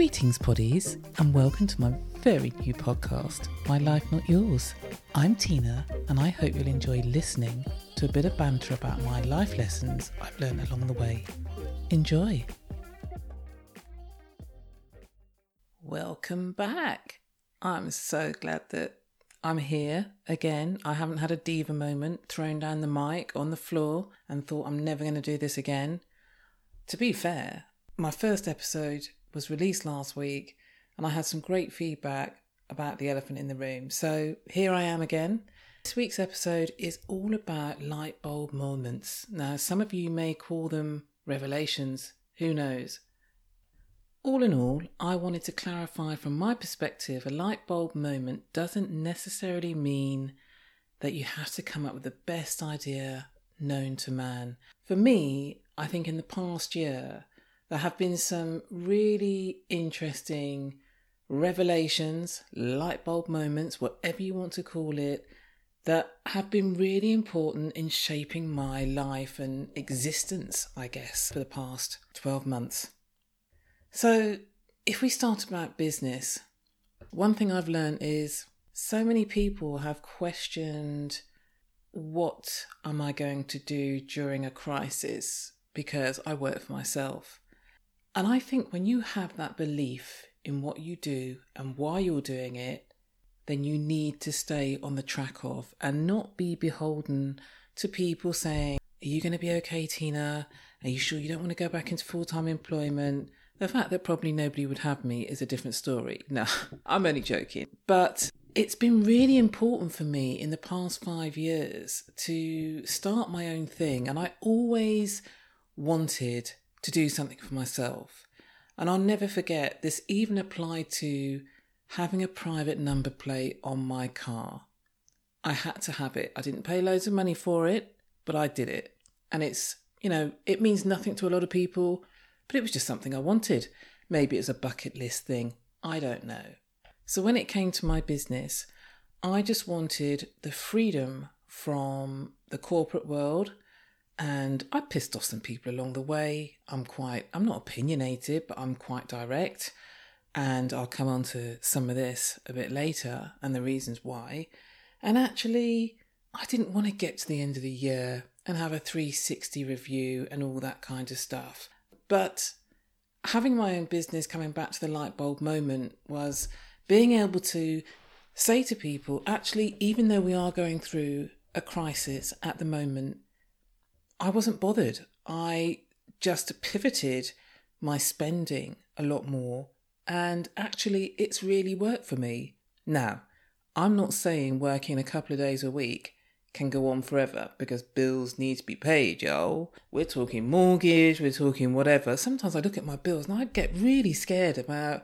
Greetings, poddies, and welcome to my very new podcast, My Life Not Yours. I'm Tina, and I hope you'll enjoy listening to a bit of banter about my life lessons I've learned along the way. Enjoy. Welcome back. I'm so glad that I'm here again. I haven't had a diva moment, thrown down the mic on the floor and thought I'm never going to do this again. To be fair, my first episode was released last week and I had some great feedback about the elephant in the room. So here I am again. This week's episode is all about light bulb moments. Now, some of you may call them revelations, who knows? All in all, I wanted to clarify from my perspective, a light bulb moment doesn't necessarily mean that you have to come up with the best idea known to man. For me, I think in the past year, there have been some really interesting revelations, light bulb moments, whatever you want to call it, that have been really important in shaping my life and existence, I guess, for the past 12 months. So if we start about business, one thing I've learned is so many people have questioned, what am I going to do during a crisis? Because I work for myself. And I think when you have that belief in what you do and why you're doing it, then you need to stay on the track of and not be beholden to people saying, are you going to be okay, Tina? Are you sure you don't want to go back into full-time employment? The fact that probably nobody would have me is a different story. No, I'm only joking. But it's been really important for me in the past 5 years to start my own thing. And I always wanted to do something for myself. And I'll never forget, this even applied to having a private number plate on my car. I had to have it. I didn't pay loads of money for it, but I did it. And it's, you know, it means nothing to a lot of people. But it was just something I wanted. Maybe it was a bucket list thing. I don't know. So when it came to my business, I just wanted the freedom from the corporate world. And I pissed off some people along the way. I'm not opinionated, but I'm quite direct. And I'll come on to some of this a bit later and the reasons why. And actually, I didn't want to get to the end of the year and have a 360 review and all that kind of stuff. But having my own business, coming back to the light bulb moment, was being able to say to people, actually, even though we are going through a crisis at the moment, I wasn't bothered. I just pivoted my spending a lot more. And actually, it's really worked for me. Now, I'm not saying working a couple of days a week can go on forever because bills need to be paid, y'all. We're talking mortgage, we're talking whatever. Sometimes I look at my bills and I get really scared about,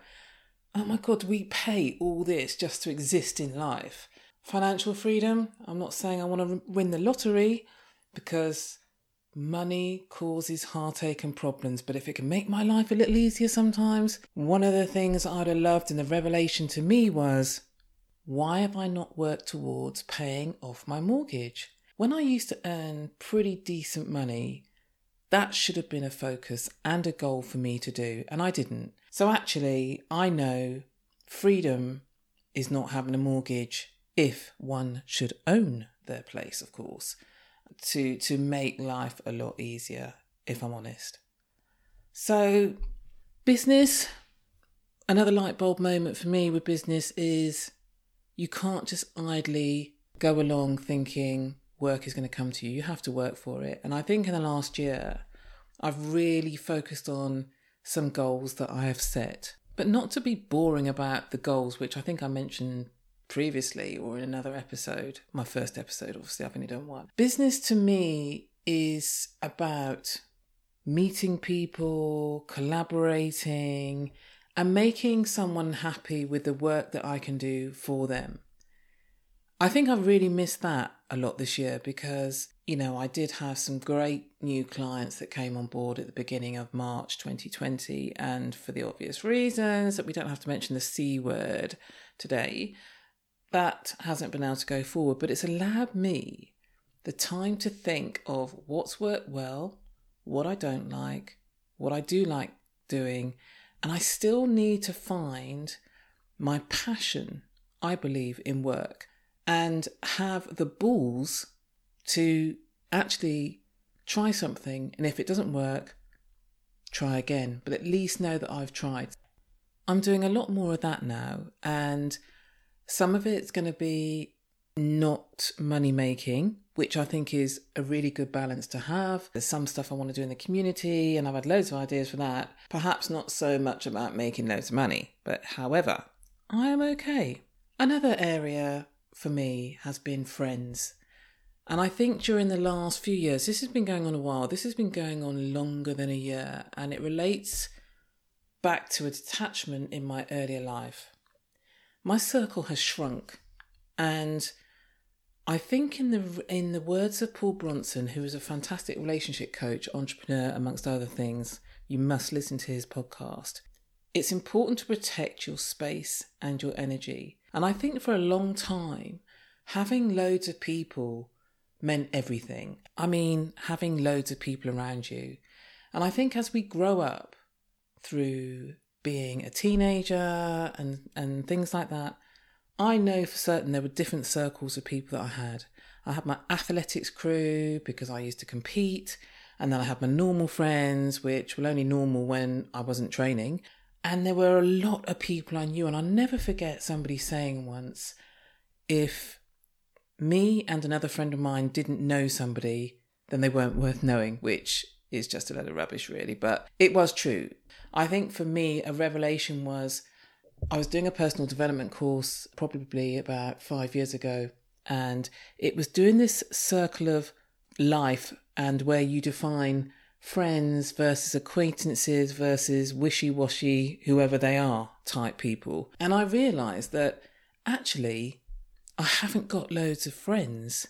oh my God, do we pay all this just to exist in life? Financial freedom, I'm not saying I want to win the lottery because money causes heartache and problems. But if it can make my life a little easier sometimes, one of the things I'd have loved and the revelation to me was, why have I not worked towards paying off my mortgage? When I used to earn pretty decent money, that should have been a focus and a goal for me to do, and I didn't. So actually, I know freedom is not having a mortgage if one should own their place, of course, to make life a lot easier, if I'm honest. So business, another light bulb moment for me with business is, you can't just idly go along thinking work is going to come to you. You have to work for it. And I think in the last year, I've really focused on some goals that I have set, but not to be boring about the goals, which I think I mentioned previously or in another episode, my first episode, obviously I've only done one. Business to me is about meeting people, collaborating, and making someone happy with the work that I can do for them. I think I've really missed that a lot this year because, you know, I did have some great new clients that came on board at the beginning of March 2020. And for the obvious reasons that we don't have to mention the C word today, that hasn't been able to go forward. But it's allowed me the time to think of what's worked well, what I don't like, what I do like doing, And I still need to find my passion, I believe, in work, and have the balls to actually try something. And if it doesn't work, try again, but at least know that I've tried. I'm doing a lot more of that now, and some of it's going to be not money making, which I think is a really good balance to have. There's some stuff I want to do in the community, and I've had loads of ideas for that. Perhaps not so much about making loads of money, but however, I am okay. Another area for me has been friends. And I think during the last few years, this has been going on a while, this has been going on longer than a year, and it relates back to a detachment in my earlier life. My circle has shrunk, and I think in the words of Paul Bronson, who is a fantastic relationship coach, entrepreneur, amongst other things, you must listen to his podcast. It's important to protect your space and your energy. And I think for a long time, having loads of people meant everything. I mean, having loads of people around you. And I think as we grow up through being a teenager and things like that, I know for certain there were different circles of people that I had. I had my athletics crew because I used to compete, and then I had my normal friends, which were only normal when I wasn't training. And there were a lot of people I knew, and I'll never forget somebody saying once, if me and another friend of mine didn't know somebody, then they weren't worth knowing, which is just a load of rubbish really, but it was true. I think for me, a revelation was, I was doing a personal development course probably about 5 years ago, and it was doing this circle of life and where you define friends versus acquaintances versus wishy-washy, whoever they are, type people. And I realised that actually I haven't got loads of friends.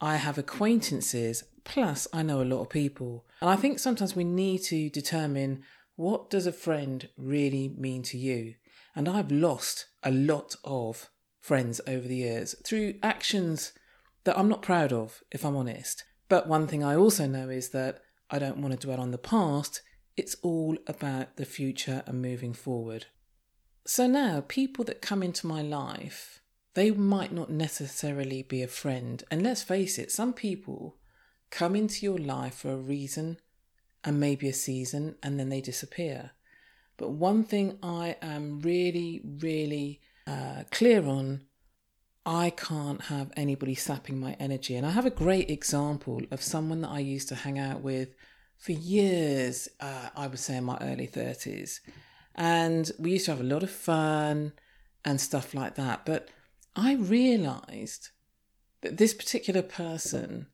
I have acquaintances, plus I know a lot of people. And I think sometimes we need to determine, what does a friend really mean to you? And I've lost a lot of friends over the years through actions that I'm not proud of, if I'm honest. But one thing I also know is that I don't want to dwell on the past. It's all about the future and moving forward. So now, people that come into my life, they might not necessarily be a friend. And let's face it, some people come into your life for a reason and maybe a season, and then they disappear. But one thing I am really, really clear on, I can't have anybody sapping my energy. And I have a great example of someone that I used to hang out with for years, I would say in my early 30s. And we used to have a lot of fun and stuff like that. But I realised that this particular person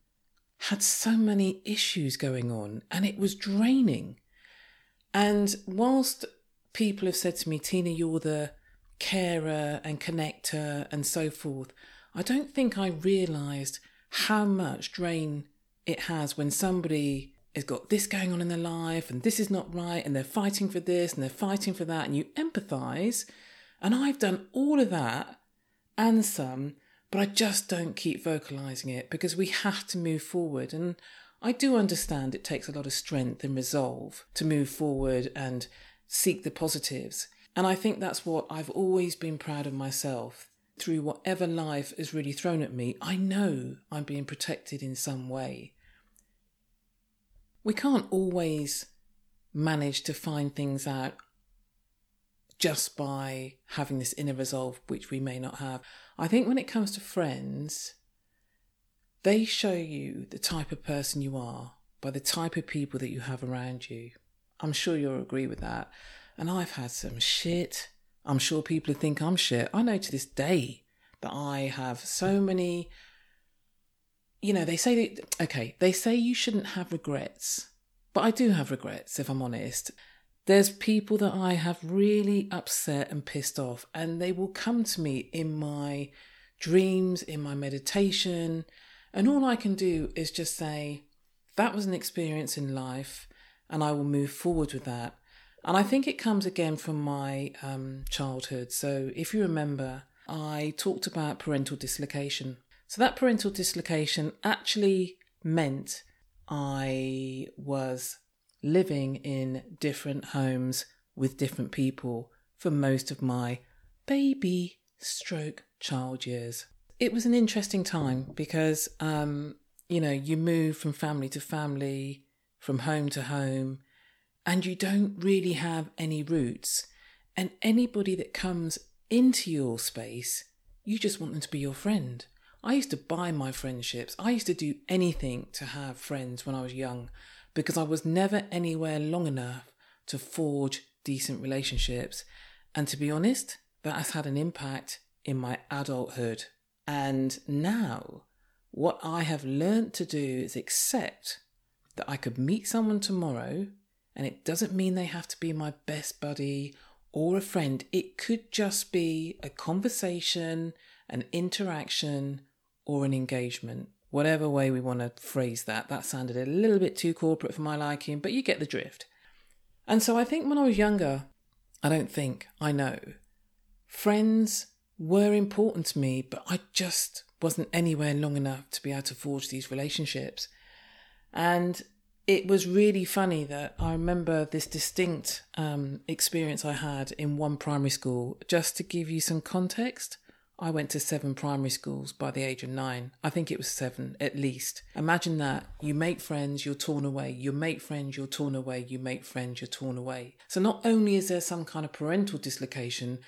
had so many issues going on, and it was draining. And whilst people have said to me, Tina, you're the carer and connector and so forth, I don't think I realised how much drain it has when somebody has got this going on in their life and this is not right and they're fighting for this and they're fighting for that, and you empathise. And I've done all of that and some, but I just don't keep vocalising it because we have to move forward. And I do understand it takes a lot of strength and resolve to move forward and seek the positives. And I think that's what I've always been proud of myself. Through whatever life is really thrown at me, I know I'm being protected in some way. We can't always manage to find things out just by having this inner resolve, which we may not have. I think when it comes to friends, they show you the type of person you are by the type of people that you have around you. I'm sure you'll agree with that. And I've had some shit. I'm sure people think I'm shit. I know to this day that I have so many, you know, they say you shouldn't have regrets, but I do have regrets, if I'm honest. There's people that I have really upset and pissed off, and they will come to me in my dreams, in my meditation. And all I can do is just say, that was an experience in life, and I will move forward with that. And I think it comes again from my childhood. So if you remember, I talked about parental dislocation. So that parental dislocation actually meant I was living in different homes with different people for most of my baby/child years. It was an interesting time because, you move from family to family, from home to home, and you don't really have any roots. And anybody that comes into your space, you just want them to be your friend. I used to buy my friendships. I used to do anything to have friends when I was young because I was never anywhere long enough to forge decent relationships. And to be honest, that has had an impact in my adulthood. And now what I have learnt to do is accept that I could meet someone tomorrow and it doesn't mean they have to be my best buddy or a friend. It could just be a conversation, an interaction, or an engagement. Whatever way we want to phrase that. That sounded a little bit too corporate for my liking, but you get the drift. And so I think when I was younger, friends were important to me, but I just wasn't anywhere long enough to be able to forge these relationships. And it was really funny that I remember this distinct experience I had in one primary school. Just to give you some context, I went to 7 primary schools by the age of 9. I think it was 7 at least. Imagine that. You make friends, you're torn away. You make friends, you're torn away. You make friends, you're torn away. So not only is there some kind of parental dislocation,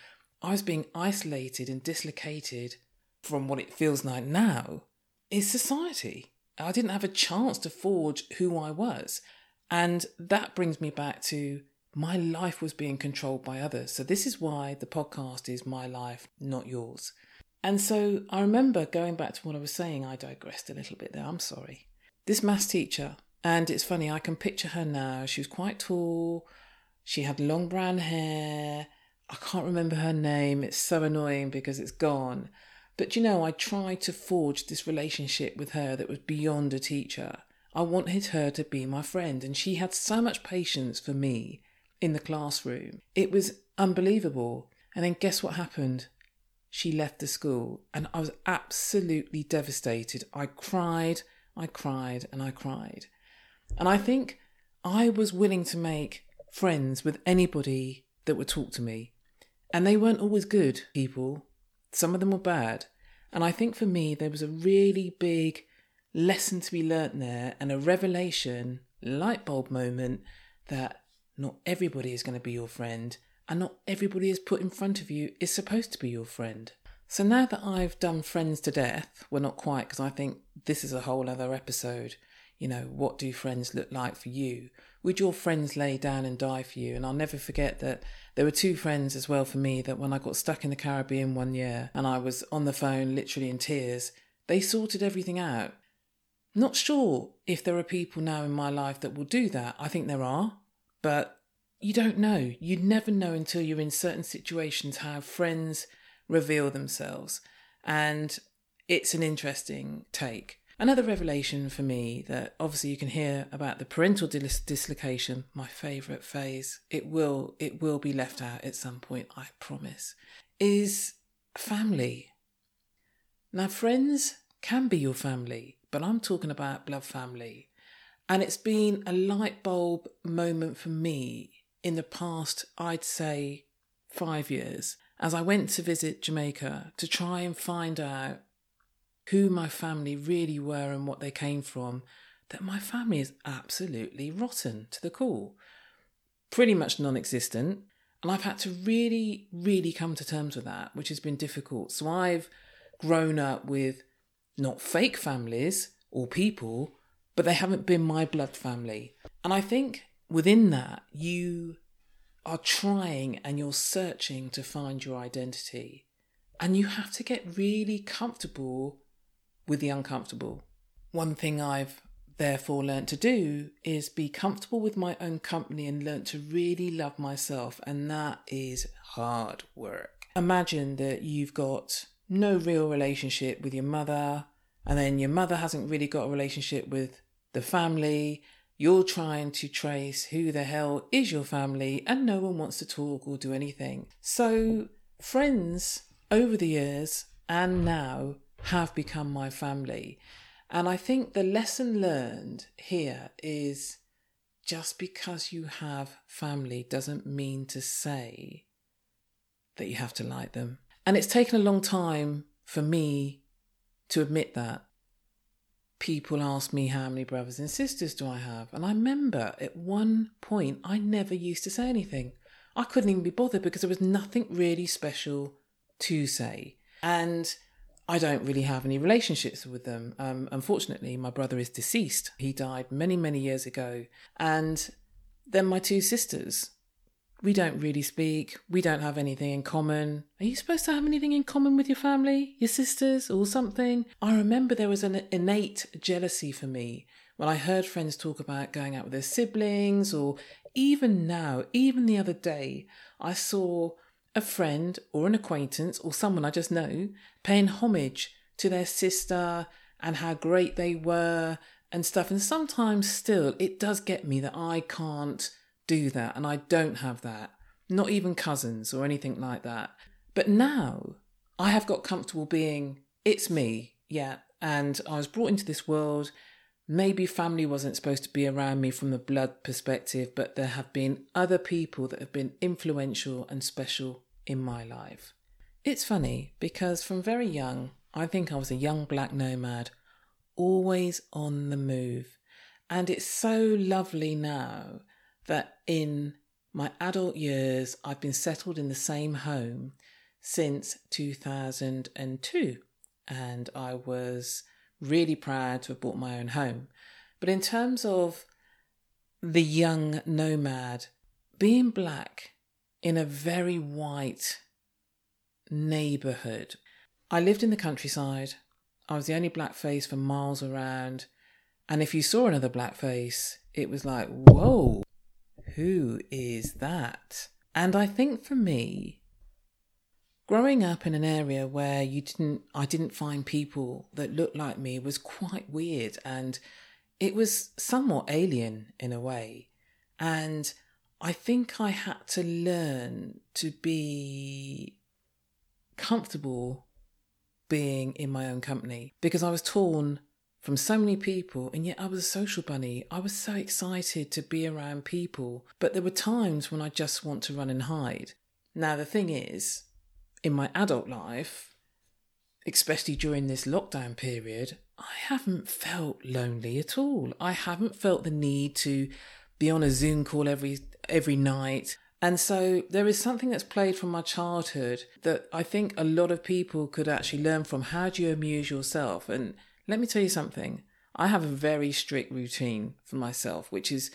I was being isolated and dislocated from what it feels like now is society. I didn't have a chance to forge who I was. And that brings me back to my life was being controlled by others. So this is why the podcast is My Life, Not Yours. And so I remember going back to what I was saying. I digressed a little bit there. I'm sorry. This maths teacher, and it's funny, I can picture her now. She was quite tall. She had long brown hair. I can't remember her name. It's so annoying because it's gone. But, I tried to forge this relationship with her that was beyond a teacher. I wanted her to be my friend, and she had so much patience for me in the classroom. It was unbelievable. And then guess what happened? She left the school, and I was absolutely devastated. I cried. And I think I was willing to make friends with anybody that would talk to me. And they weren't always good people. Some of them were bad. And I think for me, there was a really big lesson to be learnt there and a revelation, light bulb moment, that not everybody is going to be your friend and not everybody is put in front of you is supposed to be your friend. So now that I've done friends to death, well, not quite, because I think this is a whole other episode. What do friends look like for you? Would your friends lay down and die for you? And I'll never forget that there were 2 friends as well for me that when I got stuck in the Caribbean one year and I was on the phone literally in tears, they sorted everything out. Not sure if there are people now in my life that will do that. I think there are, but you don't know. You never know until you're in certain situations how friends reveal themselves. And it's an interesting take. Another revelation for me that obviously you can hear about the parental dislocation, my favourite phase, it will be left out at some point, I promise, is family. Now, friends can be your family, but I'm talking about blood family. And it's been a light bulb moment for me in the past, I'd say, 5 years, as I went to visit Jamaica to try and find out who my family really were and what they came from, that my family is absolutely rotten to the core. Pretty much non-existent. And I've had to really, really come to terms with that, which has been difficult. So I've grown up with not fake families or people, but they haven't been my blood family. And I think within that, you are trying and you're searching to find your identity. And you have to get really comfortable with the uncomfortable. One thing I've therefore learnt to do is be comfortable with my own company and learn to really love myself, and that is hard work. Imagine that you've got no real relationship with your mother, and then your mother hasn't really got a relationship with the family. You're trying to trace who the hell is your family, and no one wants to talk or do anything. So friends over the years and now have become my family. And I think the lesson learned here is just because you have family doesn't mean to say that you have to like them. And it's taken a long time for me to admit that. People ask me how many brothers and sisters do I have, and I remember at one point I never used to say anything. I couldn't even be bothered because there was nothing really special to say. And I don't really have any relationships with them. Unfortunately, my brother is deceased. He died many, many years ago. And then my two sisters, we don't really speak. We don't have anything in common. Are you supposed to have anything in common with your family, your sisters or something? I remember there was an innate jealousy for me when I heard friends talk about going out with their siblings, or even now, even the other day, I saw a friend or an acquaintance or someone I just know paying homage to their sister and how great they were and stuff. And sometimes still it does get me that I can't do that, and I don't have that, not even cousins or anything like that. But now I have got comfortable being, it's me, yeah, and I was brought into this world. Maybe family wasn't supposed to be around me from the blood perspective, but there have been other people that have been influential and special in my life. It's funny because from very young, I think I was a young black nomad, always on the move. And it's so lovely now that in my adult years, I've been settled in the same home since 2002. And I was really proud to have bought my own home. But in terms of the young nomad, being black in a very white neighbourhood, I lived in the countryside. I was the only black face for miles around. And if you saw another black face, it was like, whoa, who is that? And I think for me, growing up in an area where I didn't find people that looked like me was quite weird, and it was somewhat alien in a way. And I think I had to learn to be comfortable being in my own company because I was torn from so many people, and yet I was a social bunny. I was so excited to be around people, but there were times when I just want to run and hide. Now, the thing is, in my adult life, especially during this lockdown period, I haven't felt lonely at all. I haven't felt the need to be on a Zoom call every night. And so there is something that's played from my childhood that I think a lot of people could actually learn from. How do you amuse yourself? And let me tell you something. I have a very strict routine for myself, which has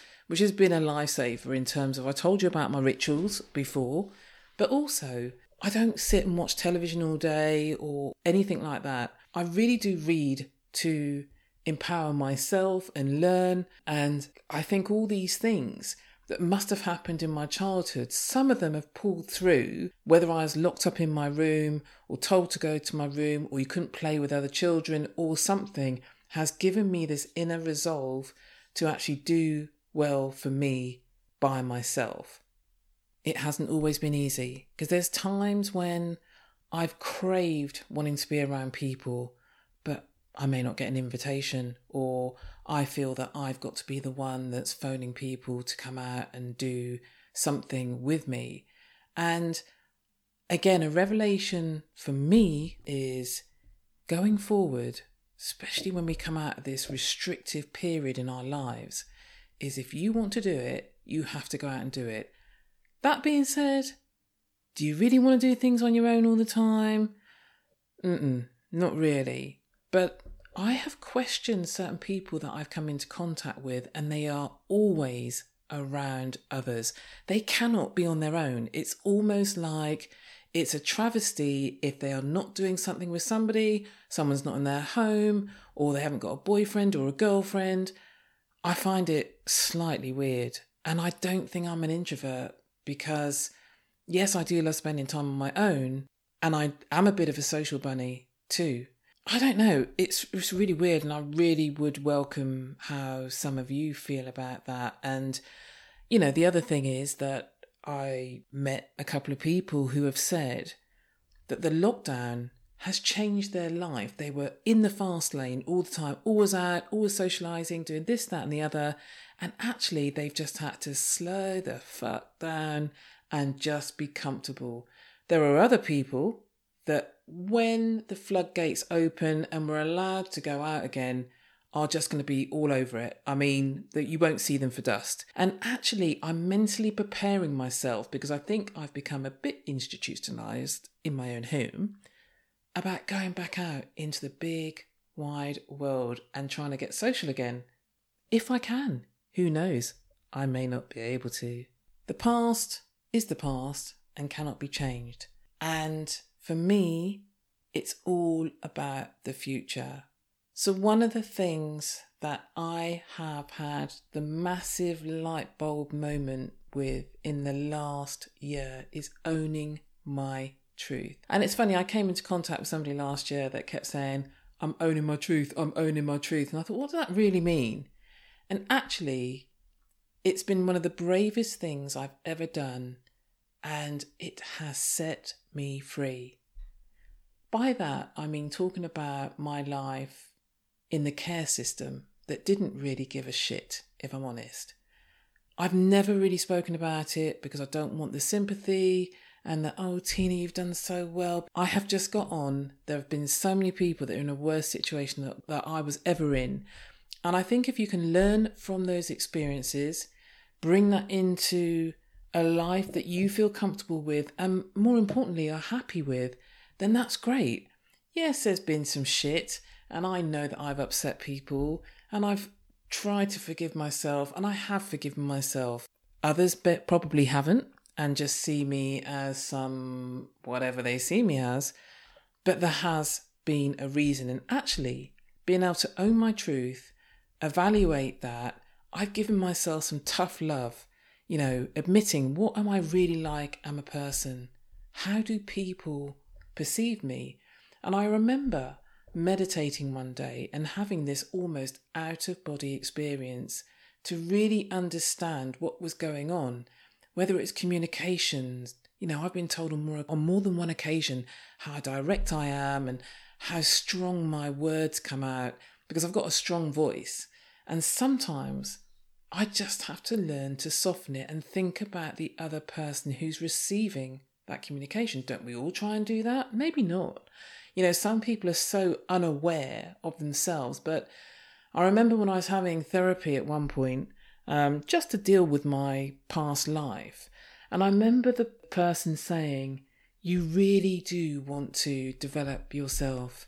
been a lifesaver in terms of, I told you about my rituals before, but also I don't sit and watch television all day or anything like that. I really do read to empower myself and learn. And I think all these things that must have happened in my childhood, some of them have pulled through, whether I was locked up in my room or told to go to my room, or you couldn't play with other children or something, has given me this inner resolve to actually do well for me by myself. It hasn't always been easy because there's times when I've craved wanting to be around people, but I may not get an invitation, or I feel that I've got to be the one that's phoning people to come out and do something with me. And again, a revelation for me is going forward, especially when we come out of this restrictive period in our lives, is if you want to do it, you have to go out and do it. That being said, do you really want to do things on your own all the time? Not really. But I have questioned certain people that I've come into contact with, and they are always around others. They cannot be on their own. It's almost like it's a travesty if they are not doing something with somebody, someone's not in their home, or they haven't got a boyfriend or a girlfriend. I find it slightly weird. And I don't think I'm an introvert. Because yes, I do love spending time on my own, and I am a bit of a social bunny too. I don't know, it's really weird, and I really would welcome how some of you feel about that. And, you know, the other thing is that I met a couple of people who have said that the lockdown has changed their life. They were in the fast lane all the time, always out, always socialising, doing this, that and the other. And actually, they've just had to slow the fuck down and just be comfortable. There are other people that when the floodgates open and we're allowed to go out again, are just going to be all over it. I mean, that you won't see them for dust. And actually, I'm mentally preparing myself because I think I've become a bit institutionalised in my own home about going back out into the big, wide world and trying to get social again. If I can, who knows? I may not be able to. The past is the past and cannot be changed. And for me, it's all about the future. So one of the things that I have had the massive light bulb moment with in the last year is owning my truth. And it's funny, I came into contact with somebody last year that kept saying, I'm owning my truth, I'm owning my truth. And I thought, what does that really mean? And actually, it's been one of the bravest things I've ever done, and it has set me free. By that, I mean talking about my life in the care system that didn't really give a shit, if I'm honest. I've never really spoken about it because I don't want the sympathy and the, oh, Tina, you've done so well. I have just got on. There have been so many people that are in a worse situation that I was ever in. And I think if you can learn from those experiences, bring that into a life that you feel comfortable with and, more importantly, are happy with, then that's great. Yes, there's been some shit. And I know that I've upset people and I've tried to forgive myself and I have forgiven myself. Others probably haven't and just see me as some whatever they see me as. But there has been a reason. And actually, being able to own my truth, evaluate that, I've given myself some tough love. You know, admitting what am I really like as a person? How do people perceive me? And I remember meditating one day and having this almost out-of-body experience to really understand what was going on, whether it's communications. You know, I've been told on more than one occasion how direct I am and how strong my words come out because I've got a strong voice. And sometimes I just have to learn to soften it and think about the other person who's receiving that communication. Don't we all try and do that? Maybe not. You know, some people are so unaware of themselves, but I remember when I was having therapy at one point, just to deal with my past life. And I remember the person saying, you really do want to develop yourself.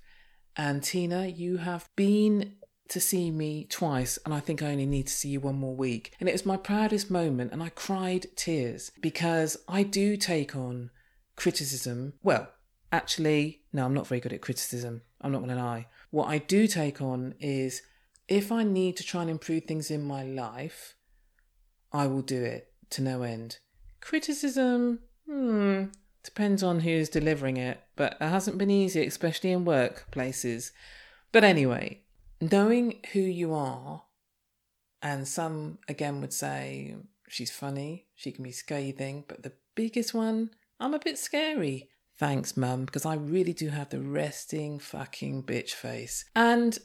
And Tina, you have been to see me twice, and I think I only need to see you one more week. And it was my proudest moment, and I cried tears because I do take on criticism. Well, actually, no, I'm not very good at criticism. I'm not going to lie. What I do take on is if I need to try and improve things in my life, I will do it to no end. Criticism, depends on who's delivering it, but it hasn't been easy, especially in workplaces. But anyway, knowing who you are, and some again would say, she's funny, she can be scathing, but the biggest one, I'm a bit scary. Thanks, Mum, because I really do have the resting fucking bitch face. And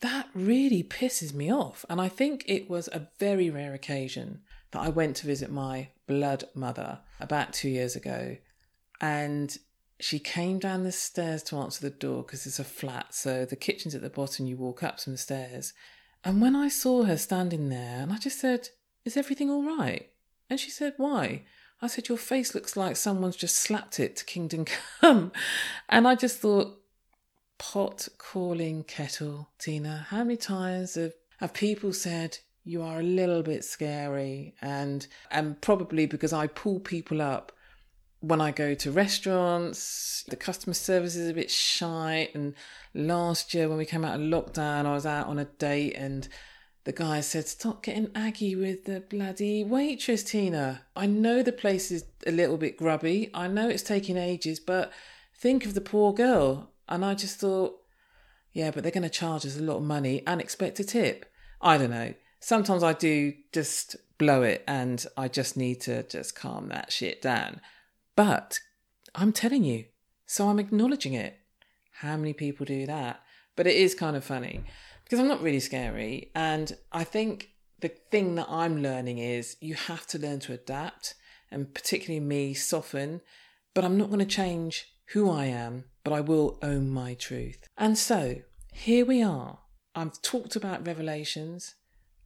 that really pisses me off. And I think it was a very rare occasion that I went to visit my blood mother about 2 years ago. And she came down the stairs to answer the door because it's a flat. So the kitchen's at the bottom, you walk up some stairs. And when I saw her standing there, and I just said, is everything all right? And she said, why? I said, your face looks like someone's just slapped it to Kingdom Come. And I just thought, pot calling kettle, Tina. How many times have people said, you are a little bit scary? And probably because I pull people up when I go to restaurants, the customer service is a bit shy. And last year when we came out of lockdown, I was out on a date and the guy said, stop getting aggy with the bloody waitress, Tina. I know the place is a little bit grubby. I know it's taking ages, but think of the poor girl. And I just thought, yeah, but they're going to charge us a lot of money and expect a tip. I don't know. Sometimes I do just blow it and I just need to just calm that shit down. But I'm telling you, so I'm acknowledging it. How many people do that? But it is kind of funny. Because I'm not really scary, and I think the thing that I'm learning is you have to learn to adapt, and particularly me, soften, but I'm not going to change who I am, but I will own my truth. And so here we are. I've talked about revelations,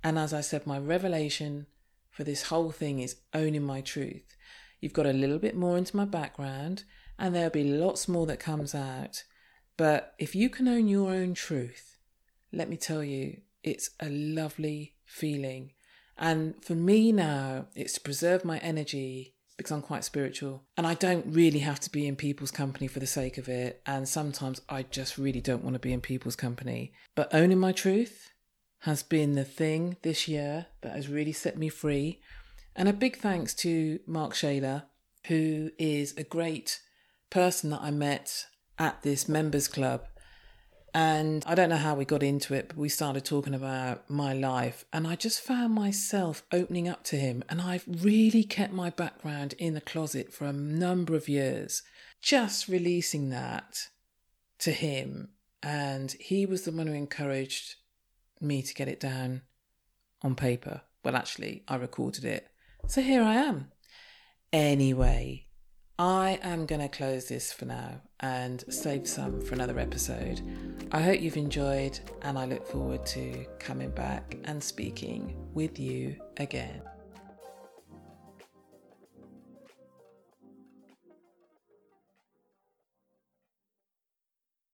and as I said, my revelation for this whole thing is owning my truth. You've got a little bit more into my background, and there'll be lots more that comes out. But if you can own your own truth, let me tell you, it's a lovely feeling. And for me now, it's to preserve my energy because I'm quite spiritual and I don't really have to be in people's company for the sake of it. And sometimes I just really don't want to be in people's company. But owning my truth has been the thing this year that has really set me free. And a big thanks to Mark Shaler, who is a great person that I met at this members club. And I don't know how we got into it, but we started talking about my life, and I just found myself opening up to him. And I've really kept my background in the closet for a number of years, just releasing that to him. And he was the one who encouraged me to get it down on paper. Well, actually, I recorded it. So here I am. Anyway, I am going to close this for now and save some for another episode. I hope you've enjoyed, and I look forward to coming back and speaking with you again.